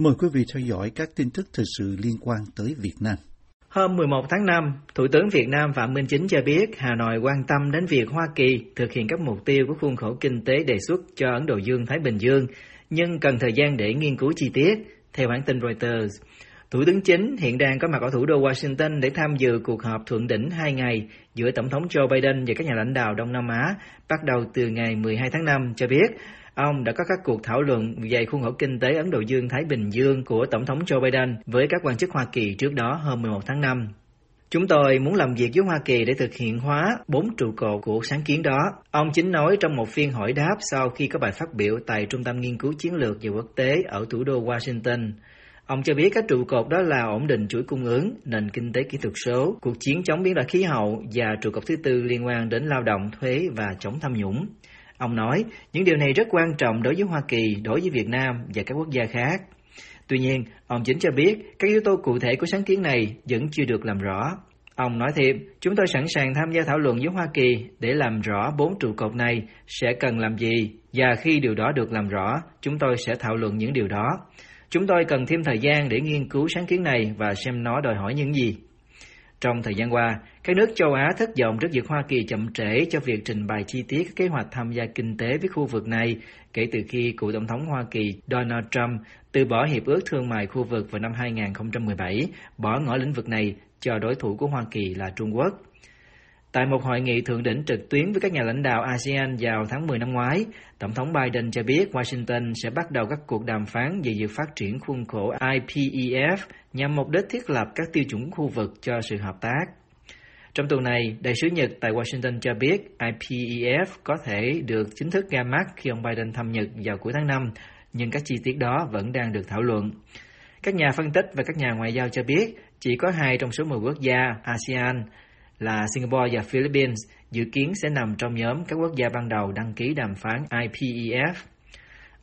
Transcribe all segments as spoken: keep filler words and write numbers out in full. Mời quý vị theo dõi các tin tức thời sự liên quan tới Việt Nam. Hôm mười một tháng năm, Thủ tướng Việt Nam Phạm Minh Chính cho biết Hà Nội quan tâm đến việc Hoa Kỳ thực hiện các mục tiêu của khuôn khổ kinh tế đề xuất cho Ấn Độ Dương-Thái Bình Dương, nhưng cần thời gian để nghiên cứu chi tiết, theo hãng tin Reuters. Thủ tướng Chính hiện đang có mặt ở thủ đô Washington để tham dự cuộc họp thượng đỉnh hai ngày giữa Tổng thống Joe Biden và các nhà lãnh đạo Đông Nam Á bắt đầu từ ngày mười hai tháng năm, cho biết ông đã có các cuộc thảo luận về khuôn khổ kinh tế Ấn Độ Dương-Thái Bình Dương của Tổng thống Joe Biden với các quan chức Hoa Kỳ trước đó hôm mười một tháng năm. Chúng tôi muốn làm việc với Hoa Kỳ để thực hiện hóa bốn trụ cột của sáng kiến đó, ông Chính nói trong một phiên hỏi đáp sau khi có bài phát biểu tại Trung tâm Nghiên cứu Chiến lược và Quốc tế ở thủ đô Washington. Ông cho biết các trụ cột đó là ổn định chuỗi cung ứng, nền kinh tế kỹ thuật số, cuộc chiến chống biến đổi khí hậu và trụ cột thứ tư liên quan đến lao động, thuế và chống tham nhũng. Ông nói, những điều này rất quan trọng đối với Hoa Kỳ, đối với Việt Nam và các quốc gia khác. Tuy nhiên, ông Chính cho biết các yếu tố cụ thể của sáng kiến này vẫn chưa được làm rõ. Ông nói thêm, chúng tôi sẵn sàng tham gia thảo luận với Hoa Kỳ để làm rõ bốn trụ cột này sẽ cần làm gì, và khi điều đó được làm rõ, chúng tôi sẽ thảo luận những điều đó. Chúng tôi cần thêm thời gian để nghiên cứu sáng kiến này và xem nó đòi hỏi những gì. Trong thời gian qua, các nước châu Á thất vọng trước việc Hoa Kỳ chậm trễ cho việc trình bày chi tiết các kế hoạch tham gia kinh tế với khu vực này kể từ khi cựu Tổng thống Hoa Kỳ Donald Trump từ bỏ Hiệp ước Thương mại khu vực vào năm hai không một bảy, bỏ ngỏ lĩnh vực này cho đối thủ của Hoa Kỳ là Trung Quốc. Tại một hội nghị thượng đỉnh trực tuyến với các nhà lãnh đạo a sê an vào tháng mười năm ngoái, Tổng thống Biden cho biết Washington sẽ bắt đầu các cuộc đàm phán về việc phát triển khuôn khổ i pê e ép nhằm mục đích thiết lập các tiêu chuẩn khu vực cho sự hợp tác. Trong tuần này, đại sứ Nhật tại Washington cho biết i pê e ép có thể được chính thức ra mắt khi ông Biden thăm Nhật vào cuối tháng năm, nhưng các chi tiết đó vẫn đang được thảo luận. Các nhà phân tích và các nhà ngoại giao cho biết chỉ có hai trong số mười quốc gia a sê an là Singapore và Philippines dự kiến sẽ nằm trong nhóm các quốc gia ban đầu đăng ký đàm phán i pê e ép.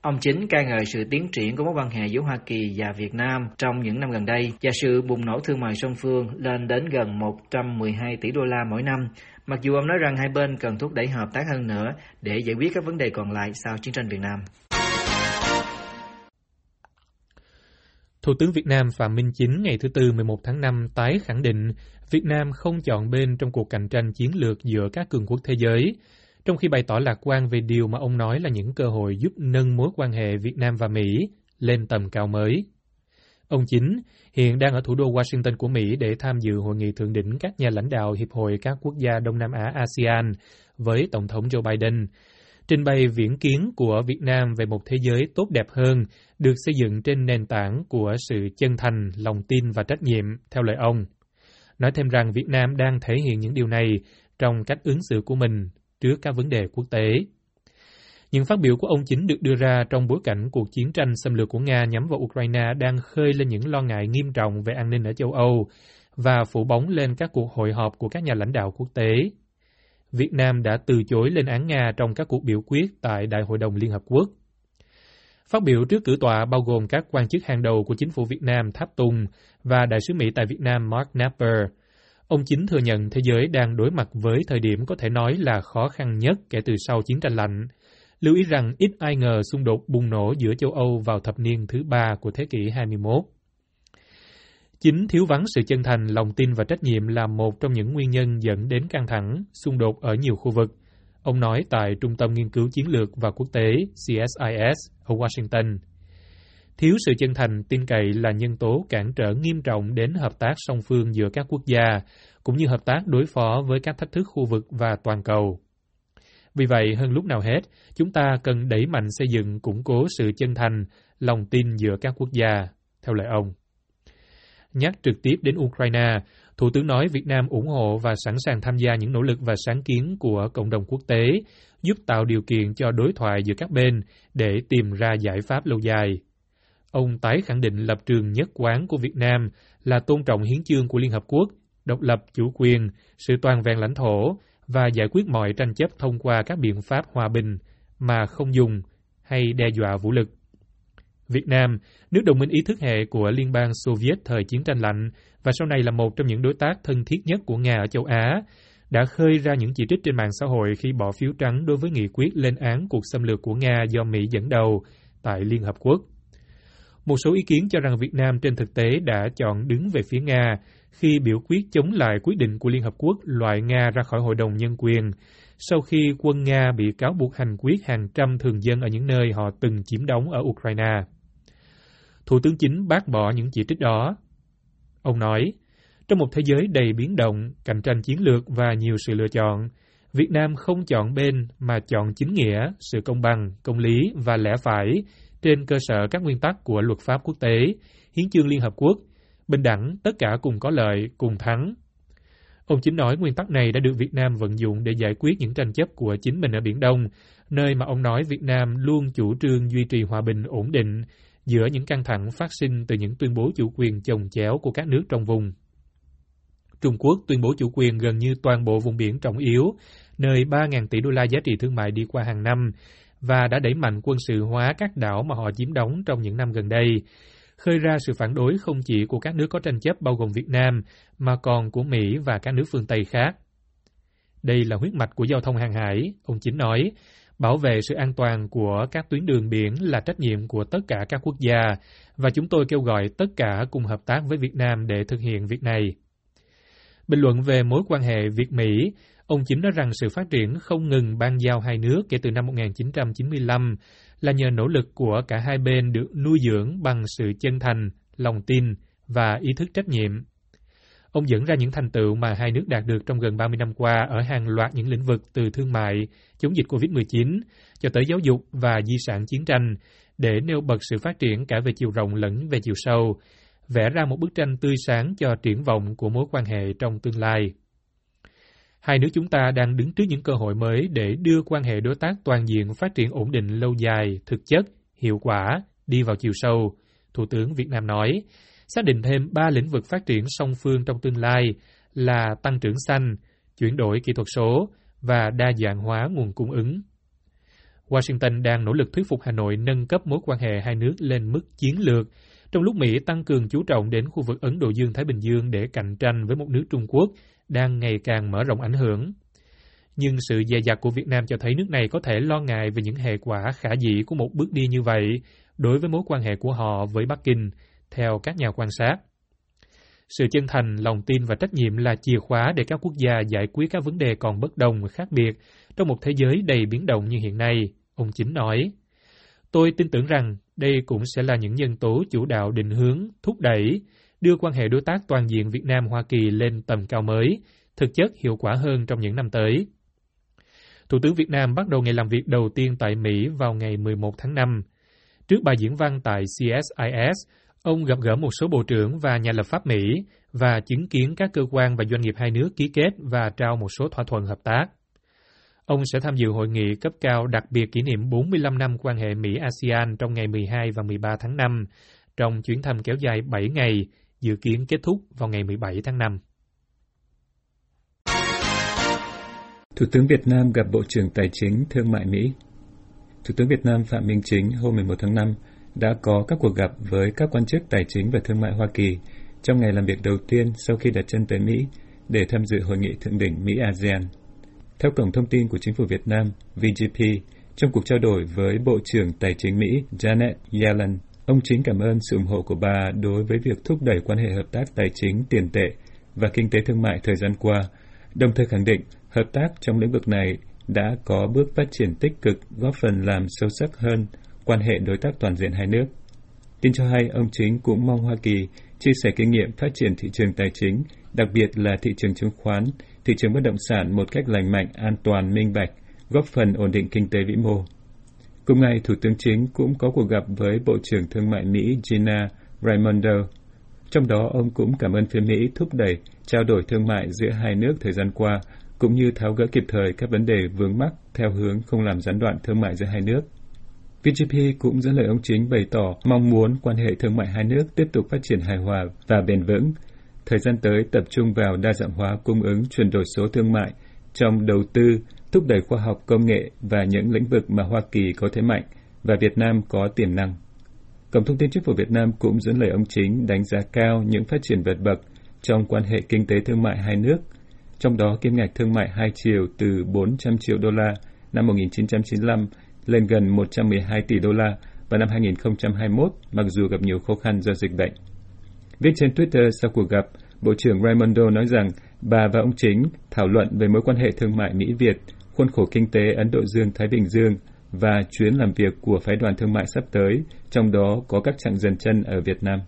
Ông Chính ca ngợi sự tiến triển của mối quan hệ giữa Hoa Kỳ và Việt Nam trong những năm gần đây và sự bùng nổ thương mại song phương lên đến gần một trăm mười hai tỷ đô la mỗi năm, mặc dù ông nói rằng hai bên cần thúc đẩy hợp tác hơn nữa để giải quyết các vấn đề còn lại sau chiến tranh Việt Nam. Thủ tướng Việt Nam Phạm Minh Chính ngày thứ Tư mười một tháng năm tái khẳng định Việt Nam không chọn bên trong cuộc cạnh tranh chiến lược giữa các cường quốc thế giới, trong khi bày tỏ lạc quan về điều mà ông nói là những cơ hội giúp nâng mối quan hệ Việt Nam và Mỹ lên tầm cao mới. Ông Chính hiện đang ở thủ đô Washington của Mỹ để tham dự hội nghị thượng đỉnh các nhà lãnh đạo Hiệp hội các quốc gia Đông Nam Á a sê an với Tổng thống Joe Biden, trình bày viễn kiến của Việt Nam về một thế giới tốt đẹp hơn, được xây dựng trên nền tảng của sự chân thành, lòng tin và trách nhiệm, theo lời ông. Nói thêm rằng Việt Nam đang thể hiện những điều này trong cách ứng xử của mình trước các vấn đề quốc tế. Những phát biểu của ông Chính được đưa ra trong bối cảnh cuộc chiến tranh xâm lược của Nga nhắm vào Ukraine đang khơi lên những lo ngại nghiêm trọng về an ninh ở châu Âu và phủ bóng lên các cuộc hội họp của các nhà lãnh đạo quốc tế. Việt Nam đã từ chối lên án Nga trong các cuộc biểu quyết tại Đại hội đồng Liên Hợp Quốc. Phát biểu trước cử tọa bao gồm các quan chức hàng đầu của chính phủ Việt Nam tháp tùng và đại sứ Mỹ tại Việt Nam Mark Napper, ông Chính thừa nhận thế giới đang đối mặt với thời điểm có thể nói là khó khăn nhất kể từ sau chiến tranh lạnh, lưu ý rằng ít ai ngờ xung đột bùng nổ giữa châu Âu vào thập niên thứ ba của thế kỷ hai mươi mốt. Chính thiếu vắng sự chân thành, lòng tin và trách nhiệm là một trong những nguyên nhân dẫn đến căng thẳng, xung đột ở nhiều khu vực, ông nói tại Trung tâm Nghiên cứu Chiến lược và Quốc tế xê ét i ét ở Washington. Thiếu sự chân thành, tin cậy là nhân tố cản trở nghiêm trọng đến hợp tác song phương giữa các quốc gia, cũng như hợp tác đối phó với các thách thức khu vực và toàn cầu. Vì vậy, hơn lúc nào hết, chúng ta cần đẩy mạnh xây dựng, củng cố sự chân thành, lòng tin giữa các quốc gia, theo lời ông. Nhắc trực tiếp đến Ukraine, Thủ tướng nói Việt Nam ủng hộ và sẵn sàng tham gia những nỗ lực và sáng kiến của cộng đồng quốc tế, giúp tạo điều kiện cho đối thoại giữa các bên để tìm ra giải pháp lâu dài. Ông tái khẳng định lập trường nhất quán của Việt Nam là tôn trọng hiến chương của Liên Hợp Quốc, độc lập, chủ quyền, sự toàn vẹn lãnh thổ và giải quyết mọi tranh chấp thông qua các biện pháp hòa bình mà không dùng hay đe dọa vũ lực. Việt Nam, nước đồng minh ý thức hệ của Liên bang Xô Viết thời chiến tranh lạnh và sau này là một trong những đối tác thân thiết nhất của Nga ở châu Á, đã khơi ra những chỉ trích trên mạng xã hội khi bỏ phiếu trắng đối với nghị quyết lên án cuộc xâm lược của Nga do Mỹ dẫn đầu tại Liên Hợp Quốc. Một số ý kiến cho rằng Việt Nam trên thực tế đã chọn đứng về phía Nga khi biểu quyết chống lại quyết định của Liên Hợp Quốc loại Nga ra khỏi Hội đồng Nhân quyền, sau khi quân Nga bị cáo buộc hành quyết hàng trăm thường dân ở những nơi họ từng chiếm đóng ở Ukraine. Thủ tướng Chính bác bỏ những chỉ trích đó. Ông nói, trong một thế giới đầy biến động, cạnh tranh chiến lược và nhiều sự lựa chọn, Việt Nam không chọn bên mà chọn chính nghĩa, sự công bằng, công lý và lẽ phải trên cơ sở các nguyên tắc của luật pháp quốc tế, hiến chương Liên Hợp Quốc, bình đẳng, tất cả cùng có lợi, cùng thắng. Ông Chính nói nguyên tắc này đã được Việt Nam vận dụng để giải quyết những tranh chấp của chính mình ở Biển Đông, nơi mà ông nói Việt Nam luôn chủ trương duy trì hòa bình ổn định giữa những căng thẳng phát sinh từ những tuyên bố chủ quyền chồng chéo của các nước trong vùng. Trung Quốc tuyên bố chủ quyền gần như toàn bộ vùng biển trọng yếu, nơi ba nghìn tỷ đô la giá trị thương mại đi qua hàng năm, và đã đẩy mạnh quân sự hóa các đảo mà họ chiếm đóng trong những năm gần đây, khơi ra sự phản đối không chỉ của các nước có tranh chấp bao gồm Việt Nam, mà còn của Mỹ và các nước phương Tây khác. Đây là huyết mạch của giao thông hàng hải, ông Chính nói. Bảo vệ sự an toàn của các tuyến đường biển là trách nhiệm của tất cả các quốc gia, và chúng tôi kêu gọi tất cả cùng hợp tác với Việt Nam để thực hiện việc này. Bình luận về mối quan hệ Việt-Mỹ, ông Chính nói rằng sự phát triển không ngừng ban giao hai nước kể từ năm một nghìn chín trăm chín mươi lăm là nhờ nỗ lực của cả hai bên được nuôi dưỡng bằng sự chân thành, lòng tin và ý thức trách nhiệm. Ông dẫn ra những thành tựu mà hai nước đạt được trong gần ba mươi năm qua ở hàng loạt những lĩnh vực từ thương mại, chống dịch covid mười chín, cho tới giáo dục và di sản chiến tranh, để nêu bật sự phát triển cả về chiều rộng lẫn về chiều sâu, vẽ ra một bức tranh tươi sáng cho triển vọng của mối quan hệ trong tương lai. Hai nước chúng ta đang đứng trước những cơ hội mới để đưa quan hệ đối tác toàn diện phát triển ổn định lâu dài, thực chất, hiệu quả, đi vào chiều sâu, Thủ tướng Việt Nam nói. Xác định thêm ba lĩnh vực phát triển song phương trong tương lai là tăng trưởng xanh, chuyển đổi kỹ thuật số và đa dạng hóa nguồn cung ứng. Washington đang nỗ lực thuyết phục Hà Nội nâng cấp mối quan hệ hai nước lên mức chiến lược, trong lúc Mỹ tăng cường chú trọng đến khu vực Ấn Độ Dương-Thái Bình Dương để cạnh tranh với một nước Trung Quốc đang ngày càng mở rộng ảnh hưởng. Nhưng sự dè dặt của Việt Nam cho thấy nước này có thể lo ngại về những hệ quả khả dĩ của một bước đi như vậy đối với mối quan hệ của họ với Bắc Kinh, theo các nhà quan sát. Sự chân thành, lòng tin và trách nhiệm là chìa khóa để các quốc gia giải quyết các vấn đề còn bất đồng, khác biệt trong một thế giới đầy biến động như hiện nay, ông Chính nói. Tôi tin tưởng rằng đây cũng sẽ là những nhân tố chủ đạo định hướng, thúc đẩy, đưa quan hệ đối tác toàn diện Việt Nam-Hoa Kỳ lên tầm cao mới, thực chất hiệu quả hơn trong những năm tới. Thủ tướng Việt Nam bắt đầu ngày làm việc đầu tiên tại Mỹ vào ngày mười một tháng năm. Trước bài diễn văn tại xê ét i ét, ông gặp gỡ một số bộ trưởng và nhà lập pháp Mỹ và chứng kiến các cơ quan và doanh nghiệp hai nước ký kết và trao một số thỏa thuận hợp tác. Ông sẽ tham dự hội nghị cấp cao đặc biệt kỷ niệm bốn mươi lăm năm quan hệ Mỹ-a sê an trong ngày mười hai và mười ba tháng năm, trong chuyến thăm kéo dài bảy ngày, dự kiến kết thúc vào ngày mười bảy tháng năm. Thủ tướng Việt Nam gặp Bộ trưởng Tài chính Thương mại Mỹ. Thủ tướng Việt Nam Phạm Minh Chính hôm mười một tháng năm đã có các cuộc gặp với các quan chức tài chính và thương mại Hoa Kỳ trong ngày làm việc đầu tiên sau khi đặt chân tới Mỹ để tham dự hội nghị thượng đỉnh Mỹ-a sê an. Theo Cổng Thông tin của Chính phủ Việt Nam, vê giê pê, trong cuộc trao đổi với Bộ trưởng Tài chính Mỹ Janet Yellen, ông Chính cảm ơn sự ủng hộ của bà đối với việc thúc đẩy quan hệ hợp tác tài chính, tiền tệ và kinh tế thương mại thời gian qua, đồng thời khẳng định hợp tác trong lĩnh vực này đã có bước phát triển tích cực góp phần làm sâu sắc hơn quan hệ đối tác toàn diện hai nước. Tin cho hay, ông Chính cũng mong Hoa Kỳ chia sẻ kinh nghiệm phát triển thị trường tài chính, đặc biệt là thị trường chứng khoán, thị trường bất động sản một cách lành mạnh, an toàn, minh bạch, góp phần ổn định kinh tế vĩ mô. Cùng ngày, Thủ tướng Chính cũng có cuộc gặp với Bộ trưởng Thương mại Mỹ Gina Raimondo. Trong đó, ông cũng cảm ơn phía Mỹ thúc đẩy trao đổi thương mại giữa hai nước thời gian qua, cũng như tháo gỡ kịp thời các vấn đề vướng mắc theo hướng không làm gián đoạn thương mại giữa hai nước. vê giê pê cũng dẫn lời ông Chính bày tỏ mong muốn quan hệ thương mại hai nước tiếp tục phát triển hài hòa và bền vững. Thời gian tới tập trung vào đa dạng hóa cung ứng, chuyển đổi số thương mại, trong đầu tư, thúc đẩy khoa học công nghệ và những lĩnh vực mà Hoa Kỳ có thế mạnh và Việt Nam có tiềm năng. Cổng Thông tin Chính phủ Việt Nam cũng dẫn lời ông Chính đánh giá cao những phát triển vượt bậc trong quan hệ kinh tế thương mại hai nước, trong đó kim ngạch thương mại hai chiều từ bốn trăm triệu đô la năm một nghìn chín trăm chín mươi lăm lên gần một trăm mười hai tỷ đô la vào năm hai nghìn không trăm hai mươi mốt, mặc dù gặp nhiều khó khăn do dịch bệnh. Viết trên Twitter sau cuộc gặp, Bộ trưởng Raimondo nói rằng bà và ông Chính thảo luận về mối quan hệ thương mại Mỹ-Việt, khuôn khổ kinh tế Ấn Độ Dương-Thái Bình Dương và chuyến làm việc của phái đoàn thương mại sắp tới, trong đó có các chặng dừng chân ở Việt Nam.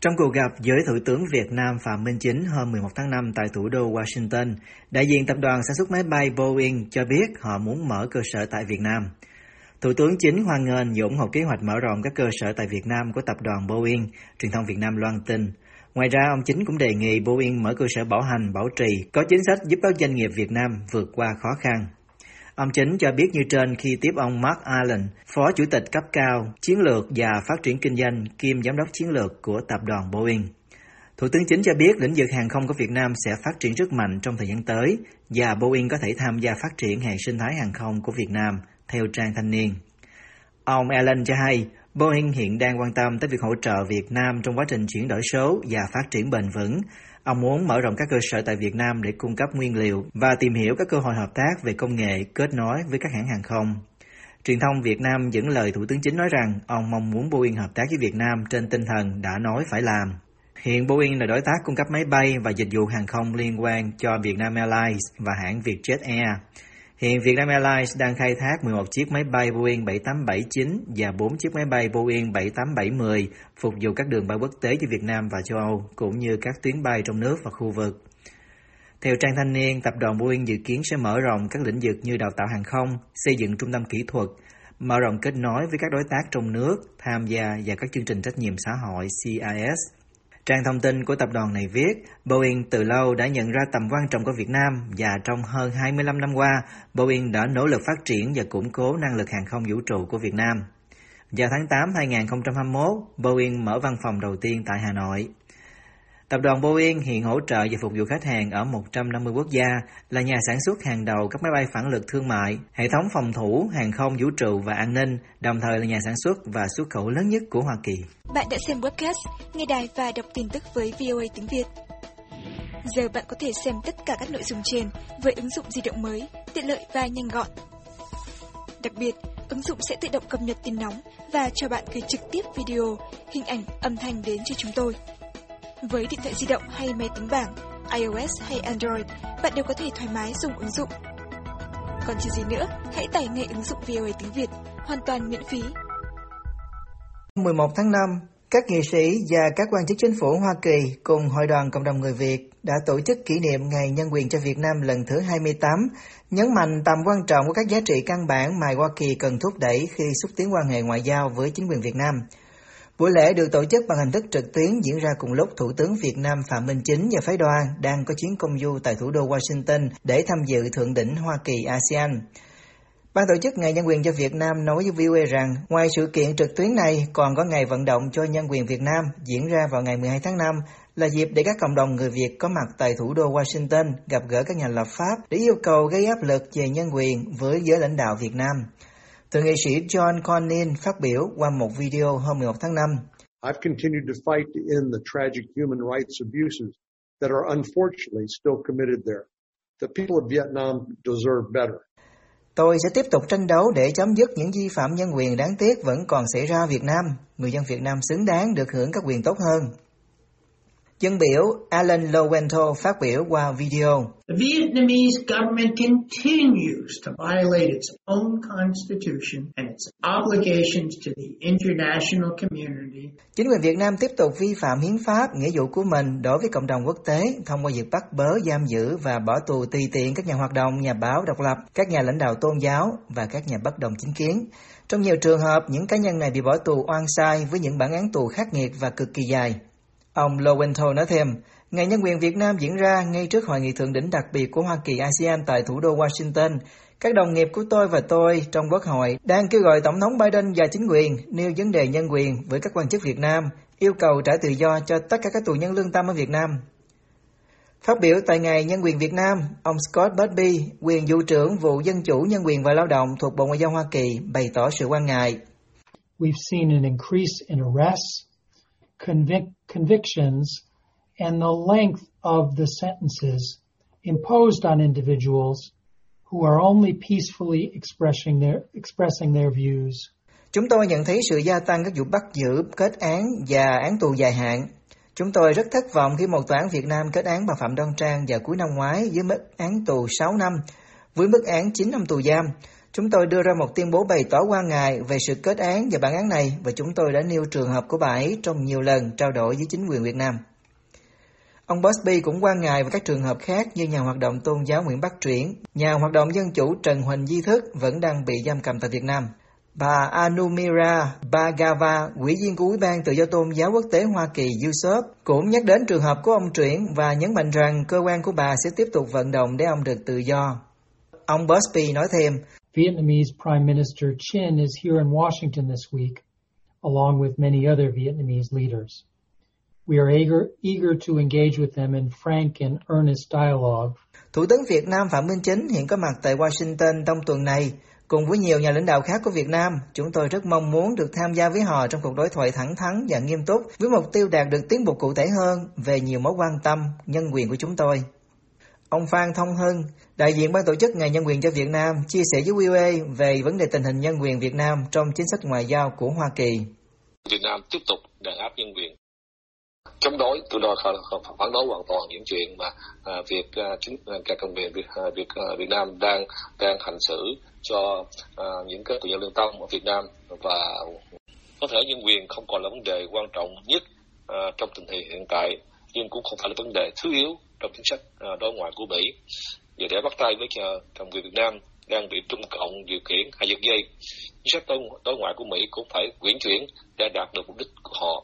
Trong cuộc gặp với Thủ tướng Việt Nam Phạm Minh Chính hôm mười một tháng năm tại thủ đô Washington, đại diện tập đoàn sản xuất máy bay Boeing cho biết họ muốn mở cơ sở tại Việt Nam. Thủ tướng Chính hoan nghênh và ủng hộ kế hoạch mở rộng các cơ sở tại Việt Nam của tập đoàn Boeing, truyền thông Việt Nam loan tin. Ngoài ra, ông Chính cũng đề nghị Boeing mở cơ sở bảo hành, bảo trì, có chính sách giúp các doanh nghiệp Việt Nam vượt qua khó khăn. Ông Chính cho biết như trên khi tiếp ông Mark Allen, Phó Chủ tịch cấp cao Chiến lược và Phát triển Kinh doanh kiêm Giám đốc Chiến lược của tập đoàn Boeing. Thủ tướng Chính cho biết lĩnh vực hàng không của Việt Nam sẽ phát triển rất mạnh trong thời gian tới và Boeing có thể tham gia phát triển hệ sinh thái hàng không của Việt Nam, theo trang Thanh niên. Ông Allen cho hay, Boeing hiện đang quan tâm tới việc hỗ trợ Việt Nam trong quá trình chuyển đổi số và phát triển bền vững. Ông muốn mở rộng các cơ sở tại Việt Nam để cung cấp nguyên liệu và tìm hiểu các cơ hội hợp tác về công nghệ kết nối với các hãng hàng không. Truyền thông Việt Nam dẫn lời Thủ tướng Chính nói rằng ông mong muốn Boeing hợp tác với Việt Nam trên tinh thần đã nói phải làm. Hiện Boeing là đối tác cung cấp máy bay và dịch vụ hàng không liên quan cho Vietnam Airlines và hãng Vietjet Air. Hiện Vietnam Airlines đang khai thác mười một chiếc máy bay Boeing bảy tám bảy chín và bốn chiếc máy bay Boeing bảy tám bảy mười phục vụ các đường bay quốc tế giữa Việt Nam và châu Âu, cũng như các tuyến bay trong nước và khu vực. Theo trang Thanh niên, tập đoàn Boeing dự kiến sẽ mở rộng các lĩnh vực như đào tạo hàng không, xây dựng trung tâm kỹ thuật, mở rộng kết nối với các đối tác trong nước, tham gia vào các chương trình trách nhiệm xã hội C S I S. Trang thông tin của tập đoàn này viết, Boeing từ lâu đã nhận ra tầm quan trọng của Việt Nam và trong hơn hai mươi lăm năm qua, Boeing đã nỗ lực phát triển và củng cố năng lực hàng không vũ trụ của Việt Nam. Vào tháng tám năm hai nghìn không trăm hai mươi mốt, Boeing mở văn phòng đầu tiên tại Hà Nội. Tập đoàn Boeing hiện hỗ trợ và phục vụ khách hàng ở một trăm năm mươi quốc gia, là nhà sản xuất hàng đầu các máy bay phản lực thương mại, hệ thống phòng thủ, hàng không vũ trụ và an ninh, đồng thời là nhà sản xuất và xuất khẩu lớn nhất của Hoa Kỳ. Bạn đã xem webcast, nghe đài và đọc tin tức với vê o a tiếng Việt. Giờ bạn có thể xem tất cả các nội dung trên với ứng dụng di động mới, tiện lợi và nhanh gọn. Đặc biệt, ứng dụng sẽ tự động cập nhật tin nóng và cho bạn gửi trực tiếp video, hình ảnh, âm thanh đến cho chúng tôi. Với điện thoại di động hay máy tính bảng, iOS hay Android, bạn đều có thể thoải mái dùng ứng dụng. Còn chờ gì nữa, hãy tải ngay ứng dụng vê o a tiếng Việt, hoàn toàn miễn phí. mười một tháng năm, các nghị sĩ và các quan chức chính phủ Hoa Kỳ cùng Hội đoàn Cộng đồng Người Việt đã tổ chức kỷ niệm Ngày Nhân quyền cho Việt Nam lần thứ hai mươi tám, nhấn mạnh tầm quan trọng của các giá trị căn bản mà Hoa Kỳ cần thúc đẩy khi xúc tiến quan hệ ngoại giao với chính quyền Việt Nam. Buổi lễ được tổ chức bằng hình thức trực tuyến diễn ra cùng lúc Thủ tướng Việt Nam Phạm Minh Chính và phái đoàn đang có chuyến công du tại thủ đô Washington để tham dự thượng đỉnh Hoa Kỳ ASEAN. Ban tổ chức Ngày Nhân quyền cho Việt Nam nói với vê o a rằng ngoài sự kiện trực tuyến này còn có Ngày vận động cho nhân quyền Việt Nam diễn ra vào ngày mười hai tháng năm là dịp để các cộng đồng người Việt có mặt tại thủ đô Washington gặp gỡ các nhà lập pháp để yêu cầu gây áp lực về nhân quyền với giới lãnh đạo Việt Nam. Thượng nghị sĩ John Cornyn phát biểu qua một video hôm mười một tháng năm. I've continued to fight to end the tragic human rights abuses that are unfortunately still committed there. The people of Vietnam deserve better. Tôi sẽ tiếp tục tranh đấu để chấm dứt những vi phạm nhân quyền đáng tiếc vẫn còn xảy ra ở Việt Nam. Người dân Việt Nam xứng đáng được hưởng các quyền tốt hơn. Dân biểu Alan Lowenthal phát biểu qua video. The Vietnamese government continues to violate its own constitution and its obligations to the international community. Chính quyền Việt Nam tiếp tục vi phạm hiến pháp, nghĩa vụ của mình đối với cộng đồng quốc tế thông qua việc bắt bớ, giam giữ và bỏ tù tùy tiện các nhà hoạt động, nhà báo độc lập, các nhà lãnh đạo tôn giáo và các nhà bất đồng chính kiến. Trong nhiều trường hợp, những cá nhân này bị bỏ tù oan sai với những bản án tù khắc nghiệt và cực kỳ dài. Ông Lowenthal nói thêm, Ngày Nhân quyền Việt Nam diễn ra ngay trước Hội nghị Thượng đỉnh đặc biệt của Hoa Kỳ ASEAN tại thủ đô Washington. Các đồng nghiệp của tôi và tôi trong Quốc hội đang kêu gọi Tổng thống Biden và chính quyền nêu vấn đề nhân quyền với các quan chức Việt Nam, yêu cầu trả tự do cho tất cả các tù nhân lương tâm ở Việt Nam. Phát biểu tại Ngày Nhân quyền Việt Nam, ông Scott Busby, quyền vụ trưởng vụ Dân chủ, Nhân quyền và Lao động thuộc Bộ Ngoại giao Hoa Kỳ bày tỏ sự quan ngại. We've seen an increase in arrests, convic- convictions and the length of the sentences imposed on individuals who are only peacefully expressing their, expressing their views. Chúng tôi nhận thấy sự gia tăng các vụ bắt giữ, kết án và án tù dài hạn. Chúng tôi rất thất vọng khi một tòa án Việt Nam kết án bà Phạm Đoan Trang vào cuối năm ngoái với mức án tù sáu năm, với mức án chín năm tù giam. Chúng tôi đưa ra một tuyên bố bày tỏ quan ngại về sự kết án và bản án này và chúng tôi đã nêu trường hợp của bà ấy trong nhiều lần trao đổi với chính quyền Việt Nam. Ông Busby cũng quan ngại về các trường hợp khác như nhà hoạt động tôn giáo Nguyễn Bắc Truyển, nhà hoạt động dân chủ Trần Huỳnh Di Thức vẫn đang bị giam cầm tại Việt Nam. Bà Anumira Bagava, ủy viên của Ủy ban Tự do Tôn giáo Quốc tế Hoa Kỳ Yusuf, cũng nhắc đến trường hợp của ông Truyển và nhấn mạnh rằng cơ quan của bà sẽ tiếp tục vận động để ông được tự do. Ông Busby nói thêm, Vietnamese Prime Minister Chin is here in Washington this week, along with many other Vietnamese leaders. We are eager, eager to engage with them in frank and earnest dialogue. Thủ tướng Việt Nam Phạm Minh Chính hiện có mặt tại Washington trong tuần này. Cùng với nhiều nhà lãnh đạo khác của Việt Nam, chúng tôi rất mong muốn được tham gia với họ trong cuộc đối thoại thẳng thắn và nghiêm túc với mục tiêu đạt được tiến bộ cụ thể hơn về nhiều mối quan tâm nhân quyền của chúng tôi. Ông Phan Thông Hưng, đại diện Ban tổ chức Ngày Nhân quyền cho Việt Nam, chia sẻ với vê o a về vấn đề tình hình nhân quyền Việt Nam trong chính sách ngoại giao của Hoa Kỳ. Việt Nam tiếp tục đàn áp nhân quyền. Chống đối, tôi đòi phản đối hoàn toàn những chuyện mà à, việc chính các công việc việc Việt Nam đang đang hành xử cho à, những cái tự do lương tâm ở Việt Nam, và có thể nhân quyền không còn là vấn đề quan trọng nhất à, trong tình hình hiện tại, nhưng cũng không phải là vấn đề thứ yếu trong chính sách à, đối ngoại của Mỹ. Và để bắt tay với công việc Việt Nam đang bị Trung Cộng điều khiển hai giật dây, chính sách đối, đối ngoại của Mỹ cũng phải quyển chuyển để đạt được mục đích của họ.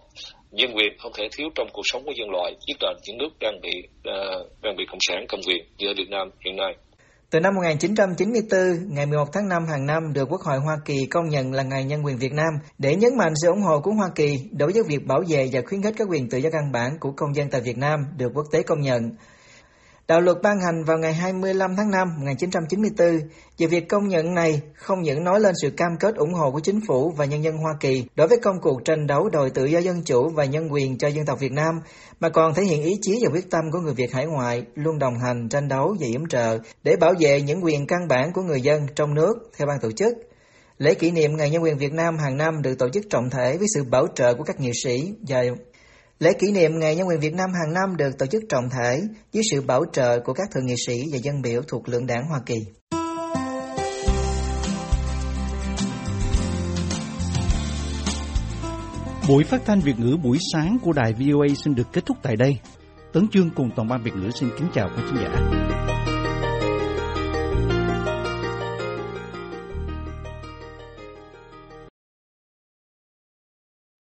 Nhân quyền không thể thiếu trong cuộc sống của nhân loại, nhất là những nước đang bị uh, đang bị cộng sản cầm quyền như ở Việt Nam hiện nay. Từ năm một nghìn chín trăm chín mươi tư, ngày mười một tháng năm hàng năm được Quốc hội Hoa Kỳ công nhận là Ngày Nhân quyền Việt Nam để nhấn mạnh sự ủng hộ của Hoa Kỳ đối với việc bảo vệ và khuyến khích các quyền tự do căn bản của công dân tại Việt Nam được quốc tế công nhận. Đạo luật ban hành vào ngày hai mươi lăm tháng năm năm một nghìn chín trăm chín mươi tư về việc công nhận này không những nói lên sự cam kết ủng hộ của chính phủ và nhân dân Hoa Kỳ đối với công cuộc tranh đấu đòi tự do dân chủ và nhân quyền cho dân tộc Việt Nam, mà còn thể hiện ý chí và quyết tâm của người Việt hải ngoại luôn đồng hành, tranh đấu và yểm trợ để bảo vệ những quyền căn bản của người dân trong nước, theo ban tổ chức. Lễ kỷ niệm Ngày Nhân quyền Việt Nam hàng năm được tổ chức trọng thể với sự bảo trợ của các nghị sĩ và... Lễ kỷ niệm Ngày Nhân quyền Việt Nam hàng năm được tổ chức trọng thể với sự bảo trợ của các thượng nghị sĩ và dân biểu thuộc lưỡng đảng Hoa Kỳ. Buổi phát thanh Việt ngữ buổi sáng của đài vê o a xin được kết thúc tại đây. Tấn Chương cùng toàn ban Việt ngữ xin kính chào quý khán giả.